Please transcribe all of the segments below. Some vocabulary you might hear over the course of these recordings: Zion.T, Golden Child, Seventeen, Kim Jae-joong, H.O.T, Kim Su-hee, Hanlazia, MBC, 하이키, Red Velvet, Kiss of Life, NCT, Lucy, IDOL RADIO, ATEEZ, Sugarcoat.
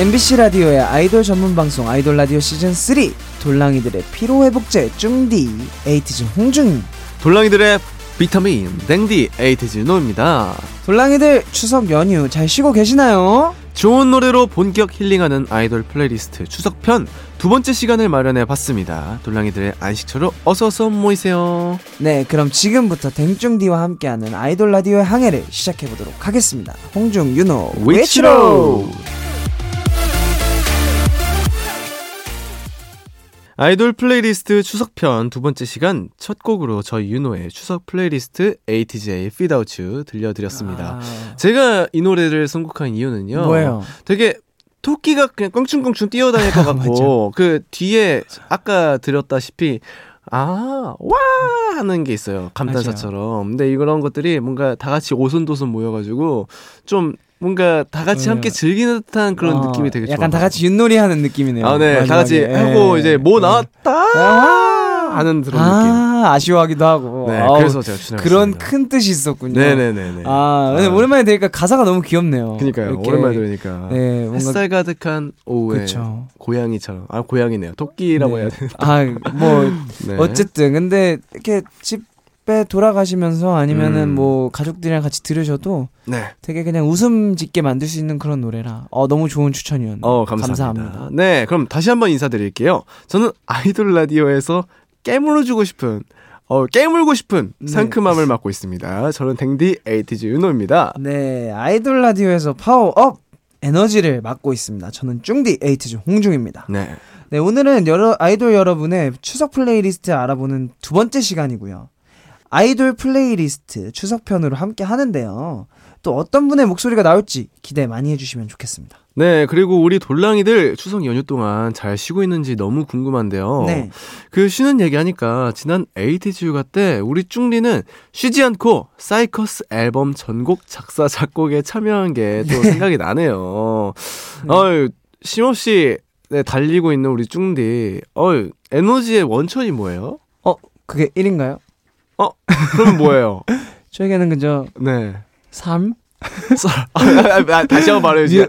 MBC 라디오의 아이돌 전문 방송 아이돌 라디오 시즌 3 돌랑이들의 피로 회복제 쭝디 에이티즈 홍중, 돌랑이들의 비타민 땡디 에이티즈 노입니다. 돌랑이들 추석 연휴 잘 쉬고 계시나요? 좋은 노래로 본격 힐링하는 아이돌 플레이리스트 추석편 두 번째 시간을 마련해 봤습니다. 돌랑이들의 안식처로 어서어서 모이세요. 네, 그럼 지금부터 땡쭝디와 함께하는 아이돌 라디오의 항해를 시작해 보도록 하겠습니다. 홍중 유노 위치로. 아이돌 플레이리스트 추석편 두 번째 시간 첫 곡으로 저희 윤호의 추석 플레이리스트 ATEEZ의 Feed Out You 들려드렸습니다. 제가 이 노래를 선곡한 이유는요. 뭐예요? 되게 토끼가 그냥 껑충껑충 뛰어다닐 것 같고 그 뒤에 아까 들었다시피 아, 와 하는 게 있어요. 감탄사처럼. 근데 이런 것들이 뭔가 다 같이 오손도손 모여가지고 좀 뭔가 다 같이 함께 즐기는 듯한 그런 느낌이 되게 좋아요. 약간 다 같이 윷놀이하는 느낌이네요. 아, 네, 마지막에. 다 같이 하고 이제 뭐 나왔다 하는 그런 느낌. 아쉬워하기도 하고. 네, 그래서 제가 추천했습니다. 그런 큰 뜻이 있었군요. 네네네. 아, 근데 오랜만에 들으니까 가사가 너무 귀엽네요. 그러니까요. 이렇게. 오랜만에 들으니까. 네, 뭔가 햇살 가득한 오후에 그쵸. 고양이처럼. 아, 고양이네요. 토끼라고 해야 되나? 아, 뭐 네. 어쨌든 근데 이렇게 집 돌아가시면서 아니면은 뭐 가족들이랑 같이 들으셔도 네. 되게 그냥 웃음 짓게 만들 수 있는 그런 노래라 너무 좋은 추천이었네요. 감사합니다. 네, 그럼 다시 한번 인사드릴게요. 저는 아이돌 라디오에서 깨물고 싶은 네. 상큼함을 맡고 있습니다. 저는 댕디 ATEEZ 윤호입니다. 네, 아이돌 라디오에서 파워업 에너지를 맡고 있습니다. 저는 쭝디 ATEEZ 홍중입니다. 네. 네, 오늘은 아이돌 여러분의 추석 플레이리스트 알아보는 두 번째 시간이고요. 아이돌 플레이리스트 추석편으로 함께 하는데요. 또 어떤 분의 목소리가 나올지 기대 많이 해주시면 좋겠습니다. 네, 그리고 우리 돌랑이들 추석 연휴 동안 잘 쉬고 있는지 너무 궁금한데요. 네. 그 쉬는 얘기하니까 지난 ATEEZ 휴가 때 우리 쭝디는 쉬지 않고 사이커스 앨범 전곡 작사 작곡에 참여한 게 또 생각이 나네요. 네. 쉼없이 네, 달리고 있는 우리 쭝디 에너지의 원천이 뭐예요? 그게 1인가요? 그럼 뭐예요? 저에게는 그저 네. 삶? 다시 한번 말해주세요.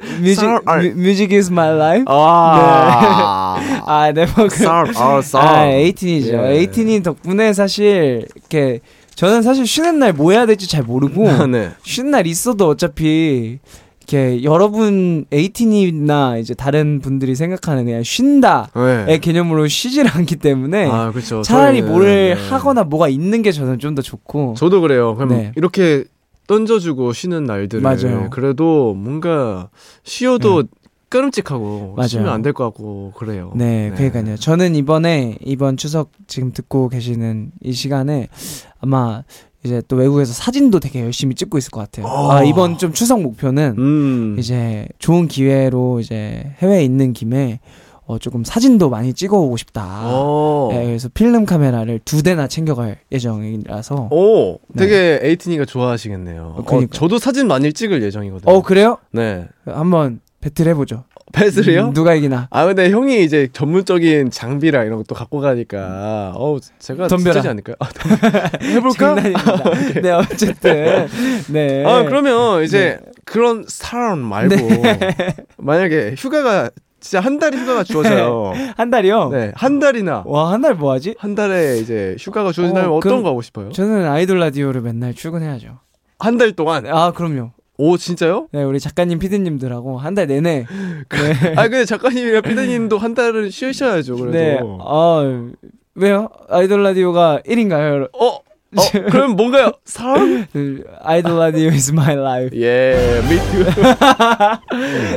Music is my life. 아, 네. 에이틴이죠. 에이틴이 덕분에 사실 이렇게 저는 사실 쉬는 날 뭐 해야 될지 잘 모르고 네. 쉬는 날 있어도 어차피 이렇게 여러분 에이틴이나 이제 다른 분들이 생각하는 그냥 쉰다의 네. 개념으로 쉬질 않기 때문에 그렇죠. 차라리 저희는, 뭘 하거나 뭐가 있는 게 저는 좀 더 좋고. 저도 그래요. 그럼 네. 이렇게 던져주고 쉬는 날들을 맞아요. 그래도 뭔가 쉬어도 네. 끄름직하고 맞아요. 쉬면 안 될 것 같고 그래요. 네, 네, 그러니까요. 저는 이번 추석 지금 듣고 계시는 이 시간에 아마 이제 또 외국에서 사진도 되게 열심히 찍고 있을 것 같아요. 이번 좀 추석 목표는 이제 좋은 기회로 이제 해외에 있는 김에 조금 사진도 많이 찍어오고 싶다. 네, 그래서 필름 카메라를 2대나 챙겨갈 예정이라서. 오, 네. 되게 에이틴이가 좋아하시겠네요. 그러니까. 저도 사진 많이 찍을 예정이거든요. 그래요? 네. 한번 배틀 해보죠. 배틀이요? 누가 이기나. 근데 형이 이제 전문적인 장비랑 이런 것도 갖고 가니까 제가 덤벼지 않을까요? 해볼까? 네, 어쨌든 네. 그러면 이제 네. 그런 사람 말고 네. 만약에 휴가가 진짜 한 달이 휴가가 주어져요. 한 달이요? 네, 한 달이나. 와, 한 달 뭐하지? 한 달에 이제 휴가가 주어진다면 어떤 거 하고 싶어요? 저는 아이돌 라디오를 맨날 출근해야죠. 한 달 동안? 그럼요. 오, 진짜요? 네, 우리 작가님, 피디님들하고 한 달 내내. 네. 근데 작가님이랑 피디님도 한 달은 쉬셔야죠, 그래도. 네. 왜요? 아이돌 라디오가 1인가요? 그럼 뭔가요? 사람? 아이돌 라디오 is my life. Yeah, me too.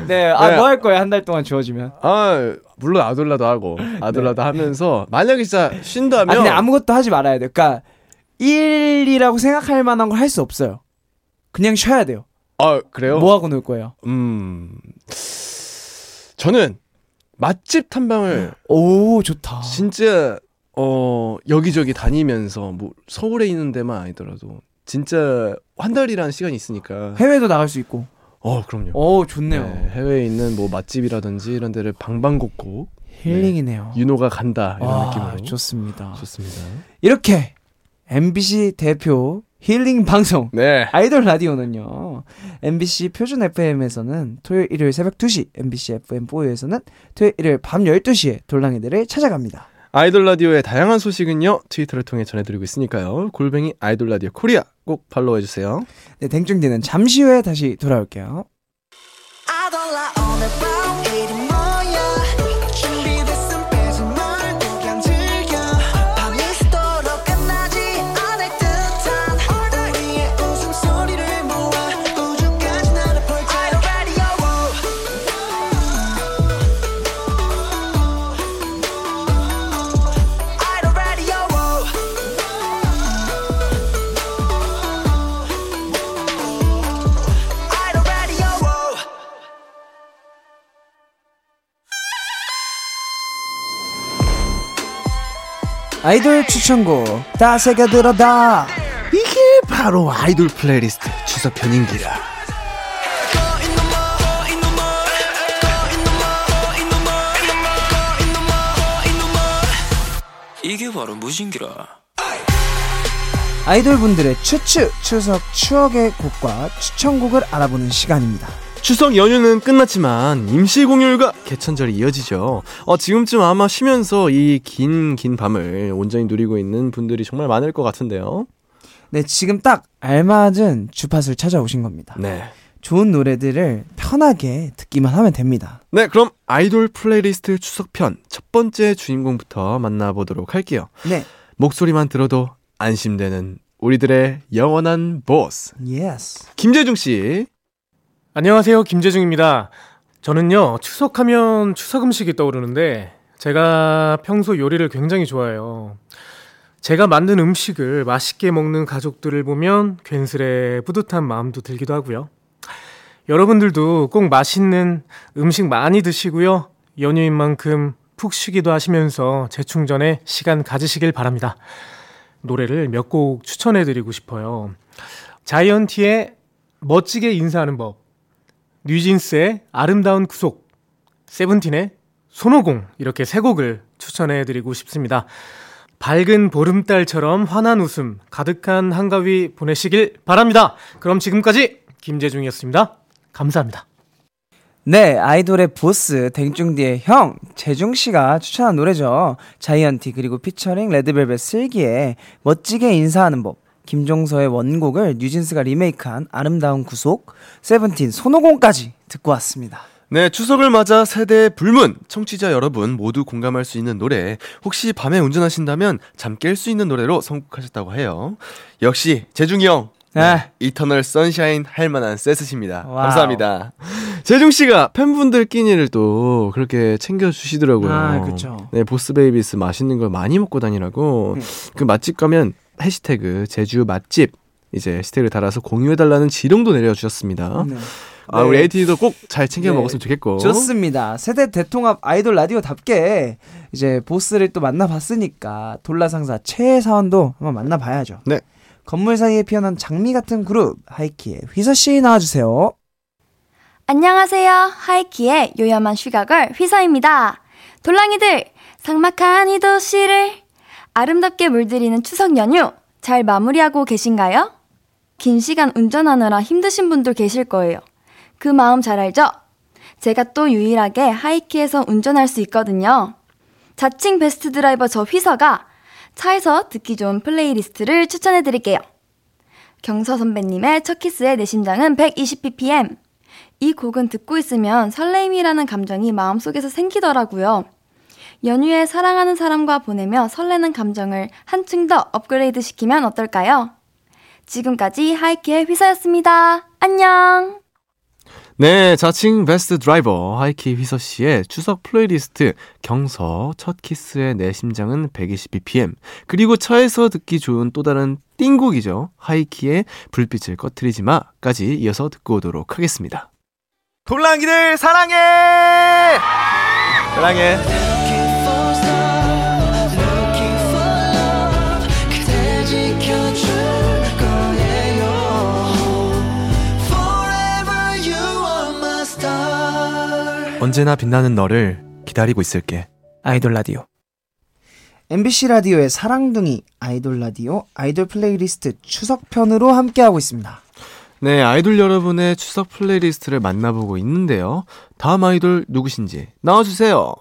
네, 뭐 할 거예요? 한 달 동안 주어지면. 물론 아돌라도 하고, 아돌라도 네. 하면서, 만약에 진짜 쉰다면. 근데 아무것도 하지 말아야 돼요. 그러니까, 일이라고 생각할 만한 걸 할 수 없어요. 그냥 쉬어야 돼요. 그래요? 뭐 하고 놀 거예요? 저는 맛집 탐방을 오, 좋다. 진짜 여기저기 다니면서 뭐 서울에 있는 데만 아니더라도 진짜 한 달이라는 시간이 있으니까 해외도 나갈 수 있고. 그럼요. 좋네요. 네, 해외에 있는 뭐 맛집이라든지 이런 데를 방방곡곡 힐링이네요. 네, 윤호가 간다 이런 느낌으로. 좋습니다. 이렇게 MBC 대표 힐링 방송 네. 아이돌 라디오는요. MBC 표준 FM에서는 토요일 일요일 새벽 2시, MBC FM4U에서는 토요일 일요일 밤 12시에 돌랑이들을 찾아갑니다. 아이돌 라디오의 다양한 소식은요. 트위터를 통해 전해드리고 있으니까요. @ 아이돌 라디오 코리아 꼭 팔로우해주세요. 네, 댕중디는 잠시 후에 다시 돌아올게요. 아돌라 오늘 밤 이름 뭐야? 아이돌 추천곡 다 새겨 들어다. 이게 바로 아이돌 플레이리스트 추석 편인기라. 이게 바로 무신기라. 아이돌 분들의 추추 추석 추억의 곡과 추천곡을 알아보는 시간입니다. 추석 연휴는 끝났지만 임시 공휴일과 개천절이 이어지죠. 지금쯤 아마 쉬면서 이 긴 밤을 온전히 누리고 있는 분들이 정말 많을 것 같은데요. 네, 지금 딱 알맞은 주파수를 찾아오신 겁니다. 네. 좋은 노래들을 편하게 듣기만 하면 됩니다. 네, 그럼 아이돌 플레이리스트 추석편 첫 번째 주인공부터 만나보도록 할게요. 네. 목소리만 들어도 안심되는 우리들의 영원한 보스. Yes. 김재중 씨. 안녕하세요, 김재중입니다. 저는요, 추석하면 추석 음식이 떠오르는데 제가 평소 요리를 굉장히 좋아해요. 제가 만든 음식을 맛있게 먹는 가족들을 보면 괜스레 뿌듯한 마음도 들기도 하고요. 여러분들도 꼭 맛있는 음식 많이 드시고요. 연휴인 만큼 푹 쉬기도 하시면서 재충전에 시간 가지시길 바랍니다. 노래를 몇 곡 추천해드리고 싶어요. 자이언티의 멋지게 인사하는 법, 뉴진스의 아름다운 구속, 세븐틴의 손오공, 이렇게 세 곡을 추천해드리고 싶습니다. 밝은 보름달처럼 환한 웃음 가득한 한가위 보내시길 바랍니다. 그럼 지금까지 김재중이었습니다. 감사합니다. 네, 아이돌의 보스 댕중디의 형 재중씨가 추천한 노래죠. 자이언티 그리고 피처링 레드벨벳 슬기의 멋지게 인사하는 법, 김종서의 원곡을 뉴진스가 리메이크한 아름다운 구속, 세븐틴 손오공까지 듣고 왔습니다. 네, 추석을 맞아 세대의 불문, 청취자 여러분 모두 공감할 수 있는 노래, 혹시 밤에 운전하신다면 잠 깰 수 있는 노래로 선곡하셨다고 해요. 역시 재중이 형, 네, 이터널 선샤인 할만한 센스십니다. 감사합니다. 재중씨가 팬분들 끼니를 또 그렇게 챙겨주시더라고요. 아, 그렇죠. 네, 보스베이비스 맛있는 걸 많이 먹고 다니라고. 그 맛집 가면 해시태그 제주 맛집 이제 해시태그를 달아서 공유해달라는 지령도 내려주셨습니다. 네. 아, 우리 ATEEZ도 꼭 잘 챙겨 네. 먹었으면 좋겠고. 좋습니다. 세대 대통합 아이돌 라디오답게 이제 보스를 또 만나봤으니까 돌라상사 최사원도 한번 만나봐야죠. 네. 건물 사이에 피어난 장미 같은 그룹 하이키의 휘서씨 나와주세요. 안녕하세요, 하이키의 요염한 슈가걸 휘서입니다. 돌랑이들 삭막한 이 도시를 아름답게 물들이는 추석 연휴 잘 마무리하고 계신가요? 긴 시간 운전하느라 힘드신 분들 계실 거예요. 그 마음 잘 알죠? 제가 또 유일하게 하이키에서 운전할 수 있거든요. 자칭 베스트 드라이버 저 휘서가 차에서 듣기 좋은 플레이리스트를 추천해드릴게요. 경서 선배님의 첫 키스의 내 심장은 120bpm. 이 곡은 듣고 있으면 설레임이라는 감정이 마음속에서 생기더라고요. 연휴에 사랑하는 사람과 보내며 설레는 감정을 한층 더 업그레이드 시키면 어떨까요? 지금까지 하이키의 휘서였습니다. 안녕! 네, 자칭 베스트 드라이버 하이키 휘서씨의 추석 플레이리스트 경서 첫 키스의 내 심장은 120bpm, 그리고 차에서 듣기 좋은 또 다른 띵곡이죠. 하이키의 불빛을 꺼트리지 마까지 이어서 듣고 오도록 하겠습니다. 돌랑이들 사랑해! 사랑해! 언제나 빛나는 너를 기다리고 있을게. 아이돌 라디오. MBC 라디오의 사랑둥이 아이돌 라디오 아이돌 플레이리스트 추석편으로 함께하고 있습니다. 네, 아이돌 여러분의 추석 플레이리스트를 만나보고 있는데요. 다음 아이돌 누구신지 나와주세요.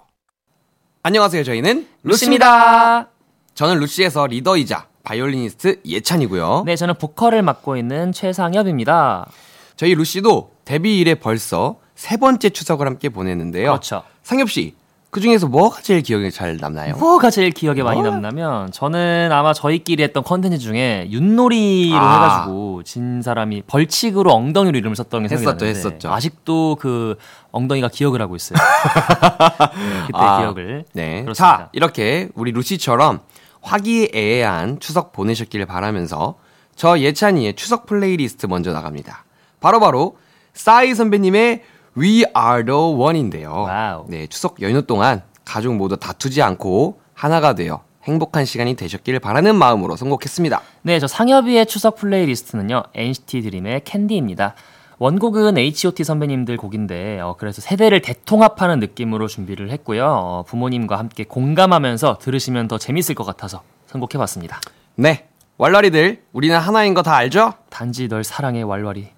안녕하세요. 저희는 루시입니다. 저는 루시에서 리더이자 바이올리니스트 예찬이고요. 네, 저는 보컬을 맡고 있는 최상엽입니다. 저희 루시도 데뷔 이래 벌써 세 번째 추석을 함께 보냈는데요. 그렇죠. 상엽씨, 그중에서 뭐가 제일 기억에 잘 남나요? 뭐가 제일 기억에 많이 남냐면, 저는 아마 저희끼리 했던 컨텐츠 중에 윷놀이로 해가지고 진 사람이 벌칙으로 엉덩이로 이름을 썼던 게 생각이 나는데 아직도 그 엉덩이가 기억을 하고 있어요. 네, 그때 기억을. 네. 자, 이렇게 우리 루시처럼 화기애애한 추석 보내셨길 바라면서 저 예찬이의 추석 플레이리스트 먼저 나갑니다. 바로바로 싸이 선배님의 We are the one인데요. 와우. 네, 추석 연휴 동안 가족 모두 다투지 않고 하나가 되어 행복한 시간이 되셨길 바라는 마음으로 선곡했습니다. 네, 저 상엽이의 추석 플레이리스트는요, NCT 드림의 캔디입니다. 원곡은 H.O.T 선배님들 곡인데 그래서 세대를 대통합하는 느낌으로 준비를 했고요. 부모님과 함께 공감하면서 들으시면 더 재밌을 것 같아서 선곡해봤습니다. 네, 왈왈이들, 우리는 하나인 거 다 알죠? 단지 널 사랑해, 왈왈이.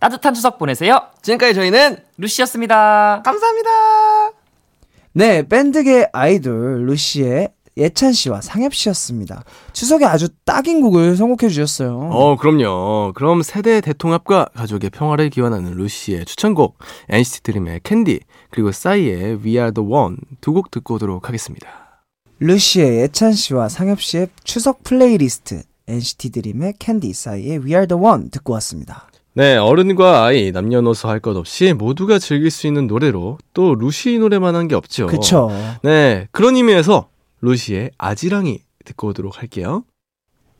따뜻한 추석 보내세요. 지금까지 저희는 루시였습니다. 감사합니다. 네, 밴드계 아이돌 루시의 예찬씨와 상엽씨였습니다. 추석에 아주 딱인 곡을 선곡해 주셨어요. 그럼요. 그럼 세대의 대통합과 가족의 평화를 기원하는 루시의 추천곡, NCT 드림의 캔디, 그리고 싸이의 We are the one 두 곡 듣고 오도록 하겠습니다. 루시의 예찬씨와 상엽씨의 추석 플레이리스트, NCT 드림의 캔디, 싸이의 We are the one 듣고 왔습니다. 네, 어른과 아이, 남녀노소 할 것 없이 모두가 즐길 수 있는 노래로, 또 루시 노래만 한 게 없죠. 그쵸. 네, 그런 의미에서 루시의 아지랑이 듣고 오도록 할게요.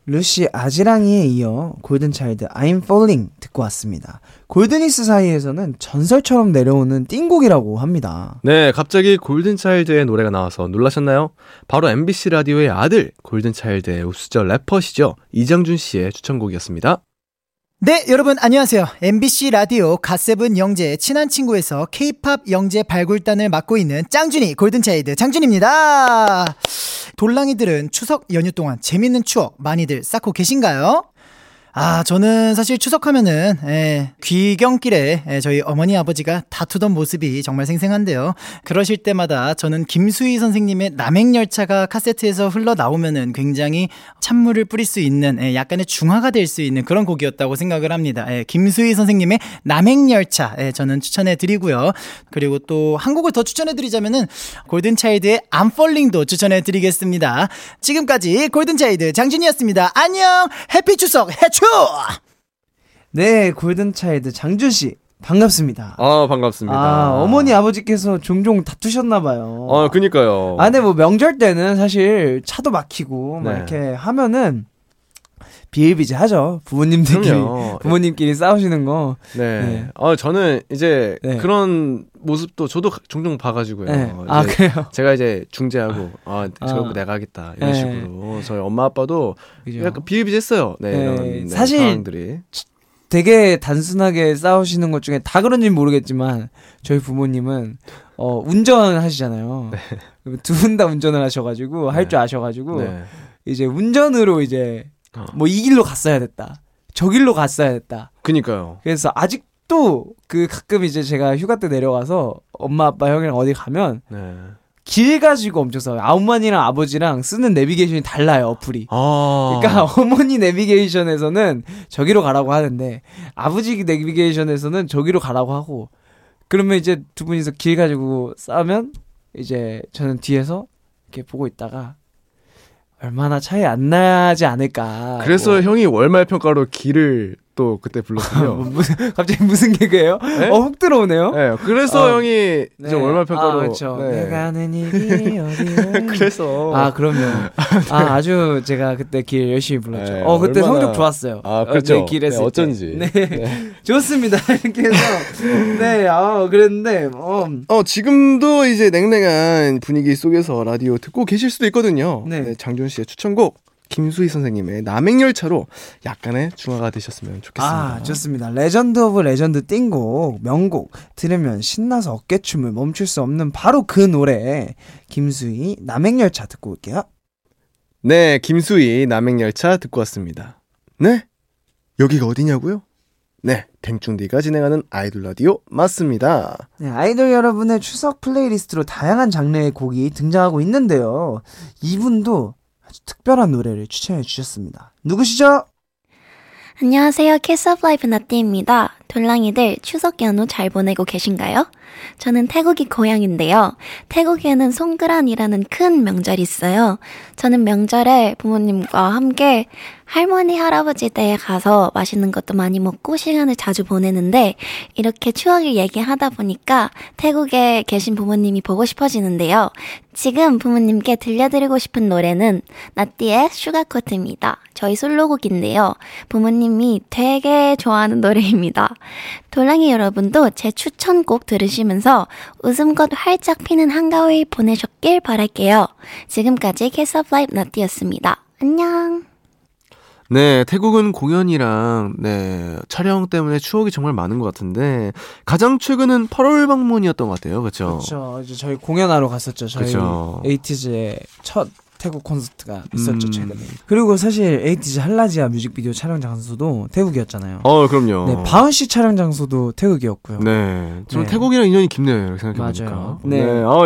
루시 아지랑이에 이어 골든차일드 I'm Falling 듣고 왔습니다. 골든이스 사이에서는 전설처럼 내려오는 띵곡이라고 합니다. 네, 갑자기 골든차일드의 노래가 나와서 놀라셨나요? 바로 MBC 라디오의 아들, 골든차일드의 우수저 래퍼시죠, 이장준 씨의 추천곡이었습니다. 네, 여러분 안녕하세요. MBC 라디오 갓세븐 영재의 친한 친구에서 K-POP 영재 발굴단을 맡고 있는 짱준이, 골든차일드 장준입니다. 돌랑이들은 추석 연휴 동안 재밌는 추억 많이들 쌓고 계신가요? 저는 사실 추석하면은 귀경길에 저희 어머니 아버지가 다투던 모습이 정말 생생한데요. 그러실 때마다 저는 김수희 선생님의 남행열차가 카세트에서 흘러나오면은 굉장히 찬물을 뿌릴 수 있는 약간의 중화가 될 수 있는 그런 곡이었다고 생각을 합니다. 김수희 선생님의 남행열차 저는 추천해드리고요. 그리고 또 한 곡을 더 추천해드리자면은 골든차일드의 I'm Falling도 추천해드리겠습니다. 지금까지 골든차일드 장준이었습니다. 안녕! 해피 추석! 해추! 네, 골든차일드 장준씨 반갑습니다. 반갑습니다. 어머니 아버지께서 종종 다투셨나봐요. 그니까요. 근데 뭐 명절 때는 사실 차도 막히고 막 이렇게 하면은 비일비재 하죠. 부모님끼리 싸우시는 거. 네. 네. 저는 이제 그런 모습도 저도 종종 봐가지고요. 네. 그래요? 제가 이제 중재하고, 저거 내가 하겠다. 이런 식으로. 저희 엄마 아빠도 그죠? 약간 비일비재 했어요. 네. 네. 이런, 사실 상황들이. 되게 단순하게 싸우시는 것 중에 다 그런지는 모르겠지만, 저희 부모님은 운전하시잖아요. 네. 두 분 다 운전을 하셔가지고, 할 줄 아셔가지고, 이제 운전으로 이제 뭐 이 길로 갔어야 됐다, 저 길로 갔어야 됐다. 그니까요. 그래서 아직도 그 가끔 이제 제가 휴가 때 내려가서 엄마 아빠 형이랑 어디 가면 길 가지고 엄청 싸워요. 엄마랑 아버지랑 쓰는 내비게이션이 달라요, 어플이. 그러니까 어머니 내비게이션에서는 저기로 가라고 하는데 아버지 내비게이션에서는 저기로 가라고 하고, 그러면 이제 두 분이서 길 가지고 싸우면 이제 저는 뒤에서 이렇게 보고 있다가 얼마나 차이 안 나지 않을까. 그래서 형이 월말평가로 길을 또 그때 불렀어요. 갑자기 무슨 개그예요? 네? 훅 들어오네요. 네, 그래서 형이 이제 월말평가로. 그렇죠. 네. 내가 아는 일이 어디에. 그래서. 그럼요. 아주 제가 그때 길 열심히 불렀죠. 네, 그때 얼마나... 성적 좋았어요. 그렇죠. 길에서. 네, 어쩐지. 네. 네. 좋습니다. 이렇게 해서. 네, 그랬는데. 지금도 이제 냉랭한 분위기 속에서 라디오 듣고 계실 수도 있거든요. 네. 네, 장준 씨의 추천곡, 김수희 선생님의 남행열차로 약간의 중화가 되셨으면 좋겠습니다. 좋습니다. 레전드 오브 레전드 띵곡, 명곡. 들으면 신나서 어깨춤을 멈출 수 없는 바로 그 노래, 김수희 남행열차 듣고 올게요. 네, 김수희 남행열차 듣고 왔습니다. 네? 여기가 어디냐고요? 네, 댕충디가 진행하는 아이돌 라디오 맞습니다. 네, 아이돌 여러분의 추석 플레이리스트로 다양한 장르의 곡이 등장하고 있는데요. 이분도 아주 특별한 노래를 추천해 주셨습니다. 누구시죠? 안녕하세요. Kiss of Life 나띠입니다. 돌랑이들 추석 연휴 잘 보내고 계신가요? 저는 태국이 고향인데요. 태국에는 송그란이라는 큰 명절이 있어요. 저는 명절에 부모님과 함께 할머니, 할아버지 댁에 가서 맛있는 것도 많이 먹고 시간을 자주 보내는데 이렇게 추억을 얘기하다 보니까 태국에 계신 부모님이 보고 싶어지는데요. 지금 부모님께 들려드리고 싶은 노래는 나띠의 슈가코트입니다. 저희 솔로곡인데요. 부모님이 되게 좋아하는 노래입니다. 돌랑이 여러분도 제 추천곡 들으시면서 웃음꽃 활짝 피는 한가위 보내셨길 바랄게요. 지금까지 Kiss of Life 나띠였습니다. 안녕. 네, 태국은 공연이랑 촬영 때문에 추억이 정말 많은 것 같은데 가장 최근은 8월 방문이었던 것 같아요, 그렇죠? 그렇죠. 이제 저희 공연하러 갔었죠. 저희 그쵸. ATEEZ의 첫 태국 콘서트가 있었죠, 최근에. 그리고 사실 ATEEZ 한라지아 뮤직비디오 촬영 장소도 태국이었잖아요. 그럼요. 네, 바운씨 촬영 장소도 태국이었고요. 네, 저는 태국이랑 인연이 깊네요, 이렇게 생각해보니까. 맞아요. 네,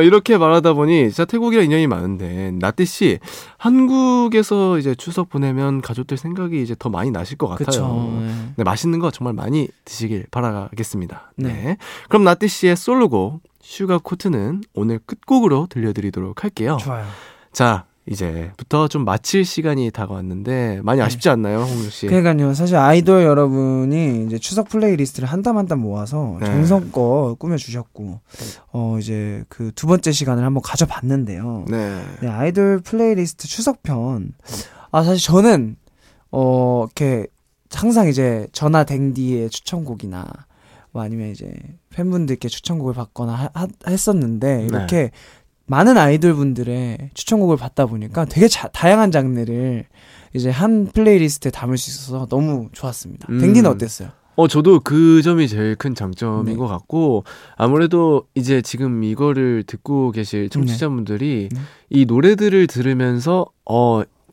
이렇게 말하다 보니 진짜 태국이랑 인연이 많은데 나띠 씨, 한국에서 이제 추석 보내면 가족들 생각이 이제 더 많이 나실 것 같아요. 그렇죠. 네, 맛있는 거 정말 많이 드시길 바라겠습니다. 네. 그럼 나띠 씨의 솔로곡 슈가코트는 오늘 끝곡으로 들려드리도록 할게요. 좋아요. 자. 이제부터 좀 마칠 시간이 다가왔는데 많이 아쉽지 않나요, 홍유 씨? 그러니까요. 사실 아이돌 여러분이 이제 추석 플레이리스트를 한땀 모아서 정성껏 꾸며주셨고, 이제 그 두 번째 시간을 한번 가져봤는데요. 네, 아이돌 플레이리스트 추석편. 사실 저는 이렇게 항상 이제 저나 댕디의 추천곡이나 뭐 아니면 이제 팬분들께 추천곡을 받거나 했었는데 이렇게. 많은 아이돌분들의 추천곡을 받다 보니까 되게 다양한 장르를 이제 한 플레이리스트에 담을 수 있어서 너무 좋았습니다. 댕기는 어땠어요? 저도 그 점이 제일 큰 장점인 것 같고, 아무래도 이제 지금 이거를 듣고 계실 청취자분들이 이 노래들을 들으면서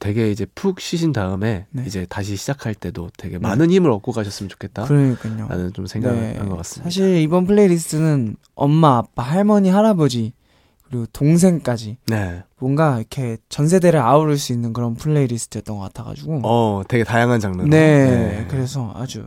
되게 이제 푹 쉬신 다음에 이제 다시 시작할 때도 되게 많은 힘을 얻고 가셨으면 좋겠다. 그러니까요. 라는 좀 생각을 한 것 같습니다. 사실 이번 플레이리스트는 엄마, 아빠, 할머니, 할아버지 그리고 동생까지 뭔가 이렇게 전 세대를 아우를 수 있는 그런 플레이리스트였던 것 같아가지고 되게 다양한 장르로 그래서 아주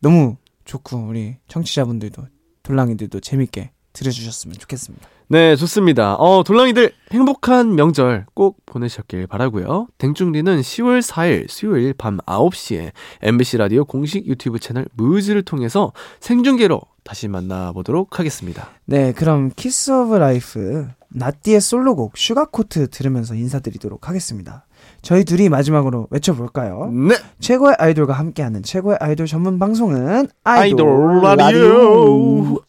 너무 좋고 우리 청취자분들도 돌랑이들도 재밌게 들어주셨으면 좋겠습니다. 네, 좋습니다. 돌랑이들 행복한 명절 꼭 보내셨길 바라고요. 댕충리는 10월 4일 수요일 밤 9시에 MBC 라디오 공식 유튜브 채널 무즈를 통해서 생중계로 다시 만나보도록 하겠습니다. 네, 그럼 키스 오브 라이프 나띠의 솔로곡 슈가코트 들으면서 인사드리도록 하겠습니다. 저희 둘이 마지막으로 외쳐볼까요? 네! 최고의 아이돌과 함께하는 최고의 아이돌 전문 방송은 아이돌 라디오!